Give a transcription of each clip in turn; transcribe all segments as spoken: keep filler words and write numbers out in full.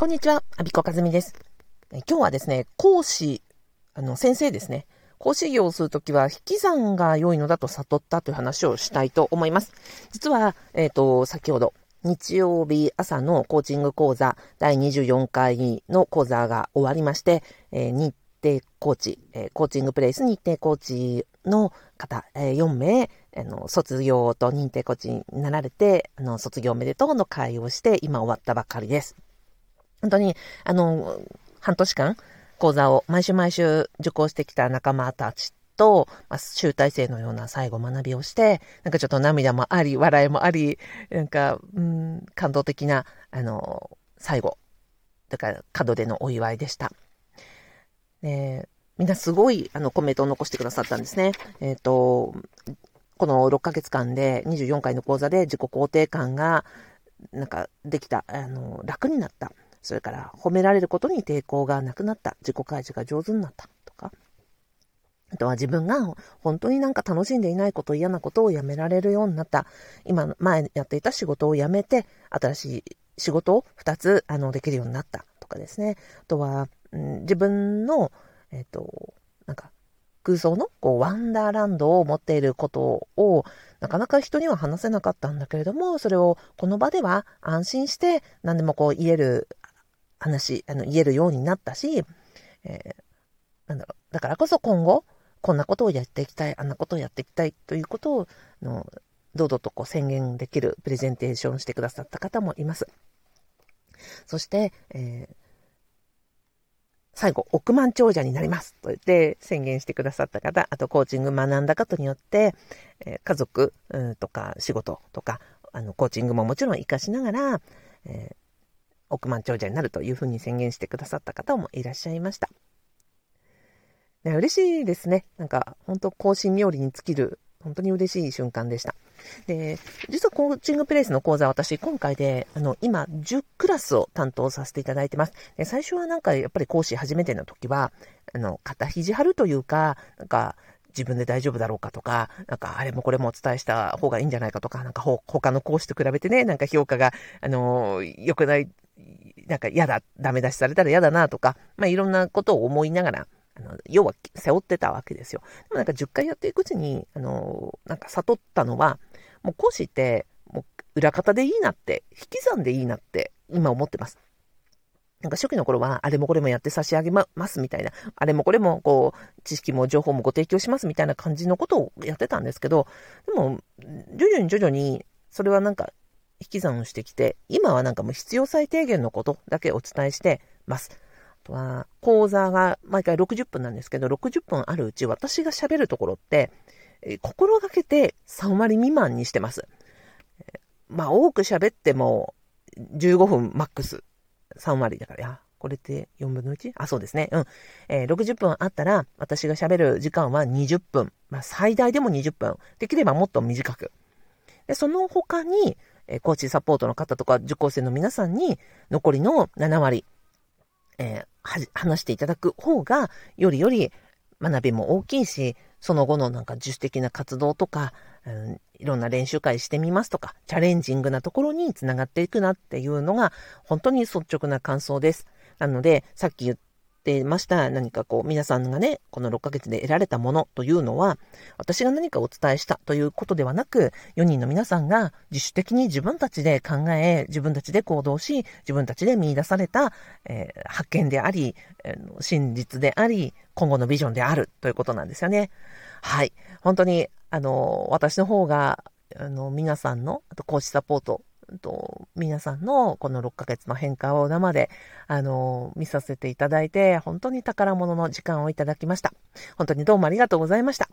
こんにちは、安比子和美です。今日はですね、講師、あの先生ですね、講師業をするときは引き算が良いのだと悟ったという話をしたいと思います。実は、えーと、先ほど日曜日朝のコーチング講座だいにじゅうよんかいの講座が終わりまして、えー、日程コーチ、えー、コーチングプレイス日程コーチの方、えー、よんめい、あの卒業と認定コーチになられて、あの卒業おめでとうの会をして今終わったばかりです。本当にあの半年間講座を毎週毎週受講してきた仲間たちと、まあ、集大成のような最後学びをして、なんかちょっと涙もあり笑いもあり、なんかうん感動的なあの最後だから門出のお祝いでした。で、みんなすごいあのコメントを残してくださったんですね。えっとこのろっかげつかんでにじゅうよんかいの講座で自己肯定感がなんかできた、あの楽になった、それから褒められることに抵抗がなくなった、自己開示が上手になったとか、あとは自分が本当になんか楽しんでいないこと、嫌なことをやめられるようになった、今前やっていた仕事を辞めて新しい仕事をふたつあのできるようになったとかですね。あとは、うん、自分の、えっと、なんか空想のこうワンダーランドを持っていることをなかなか人には話せなかったんだけれども、それをこの場では安心して何でもこう言える話あの言えるようになったし、えー、なんだろう、だからこそ今後こんなことをやっていきたい、あんなことをやっていきたいということをあの堂々とこう宣言できるプレゼンテーションしてくださった方もいます。そして、えー、最後億万長者になりますと言って宣言してくださった方、あとコーチング学んだことによって、えー、家族とか仕事とかあのコーチングももちろん活かしながら、えー億万長者になるというふうに宣言してくださった方もいらっしゃいました。嬉しいですね。なんか本当更新冥利に尽きる本当に嬉しい瞬間でした。で、実はコーチングプレイスの講座は私今回であの今じゅっクラスを担当させていただいてます。で、最初はなんかやっぱり講師初めての時はあの肩肘張るというか、なんか自分で大丈夫だろうかとか、なんかあれもこれもお伝えした方がいいんじゃないかとか、なんか他の講師と比べてね、なんか評価があの良くない。なんか嫌だ、ダメ出しされたら嫌だなとか、まあ、いろんなことを思いながら、あの要は背負ってたわけですよ。でもなんかじゅっかいやっていくうちに、あのなんか悟ったのは、もう講師ってもう裏方でいいなって、引き算でいいなって今思ってます。なんか初期の頃はあれもこれもやって差し上げますみたいな、あれもこれもこう知識も情報もご提供しますみたいな感じのことをやってたんですけど、でも徐々に徐々にそれはなんか、引き算をしてきて、今はなんかもう必要最低限のことだけお伝えしてます。あとは講座が毎回ろくじゅっぷんなんですけど、ろくじゅっぷんあるうち私が喋るところって、えー、心がけてさんわりみまんにしてます。えー、まあ多く喋ってもじゅうごふんマックスさんわりだから、いやこれってよんぶんのいち？あ、そうですね。うん、えー。ろくじゅっぷんあったら私が喋る時間はにじゅっぷん。まあ最大でもにじゅっぷん。できればもっと短く。で、その他にコーチサポートの方とか受講生の皆さんに残りのななわり、えー、話していただく方がよりより学びも大きいし、その後のなんか自主的な活動とか、うん、いろんな練習会してみますとか、チャレンジングなところにつながっていくなっていうのが本当に率直な感想です。なのでさっき言ってました何かこう皆さんがねこのろっかげつで得られたものというのは、私が何かお伝えしたということではなく、よにんの皆さんが自主的に自分たちで考え、自分たちで行動し、自分たちで見出された、えー、発見であり、えー、真実であり、今後のビジョンであるということなんですよね。はい、本当にあの私の方があの皆さんの、あと講師サポートと皆さんのこのろっかげつの変化を生であの見させていただいて、本当に宝物の時間をいただきました。本当にどうもありがとうございました。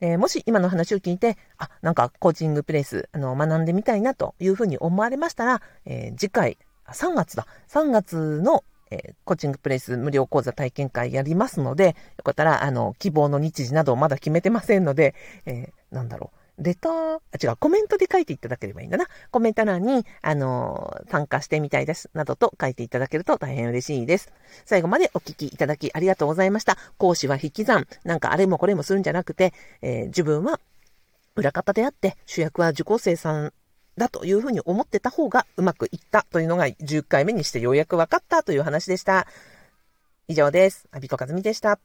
えー、もし今の話を聞いて、あ、なんかコーチングプレイスあの学んでみたいなというふうに思われましたら、えー、次回さんがつださんがつの、えー、コーチングプレイス無料講座体験会やりますので、よかったらあの希望の日時などまだ決めてませんので、えー、なんだろうレター、あ、違う、コメントで書いていただければいいんだな。コメント欄に、あのー、参加してみたいです、などと書いていただけると大変嬉しいです。最後までお聞きいただきありがとうございました。講師は引き算。なんかあれもこれもするんじゃなくて、えー、自分は裏方であって、主役は受講生さんだというふうに思ってた方がうまくいったというのがじゅっかいめにしてようやく分かったという話でした。以上です。安比と和美でした。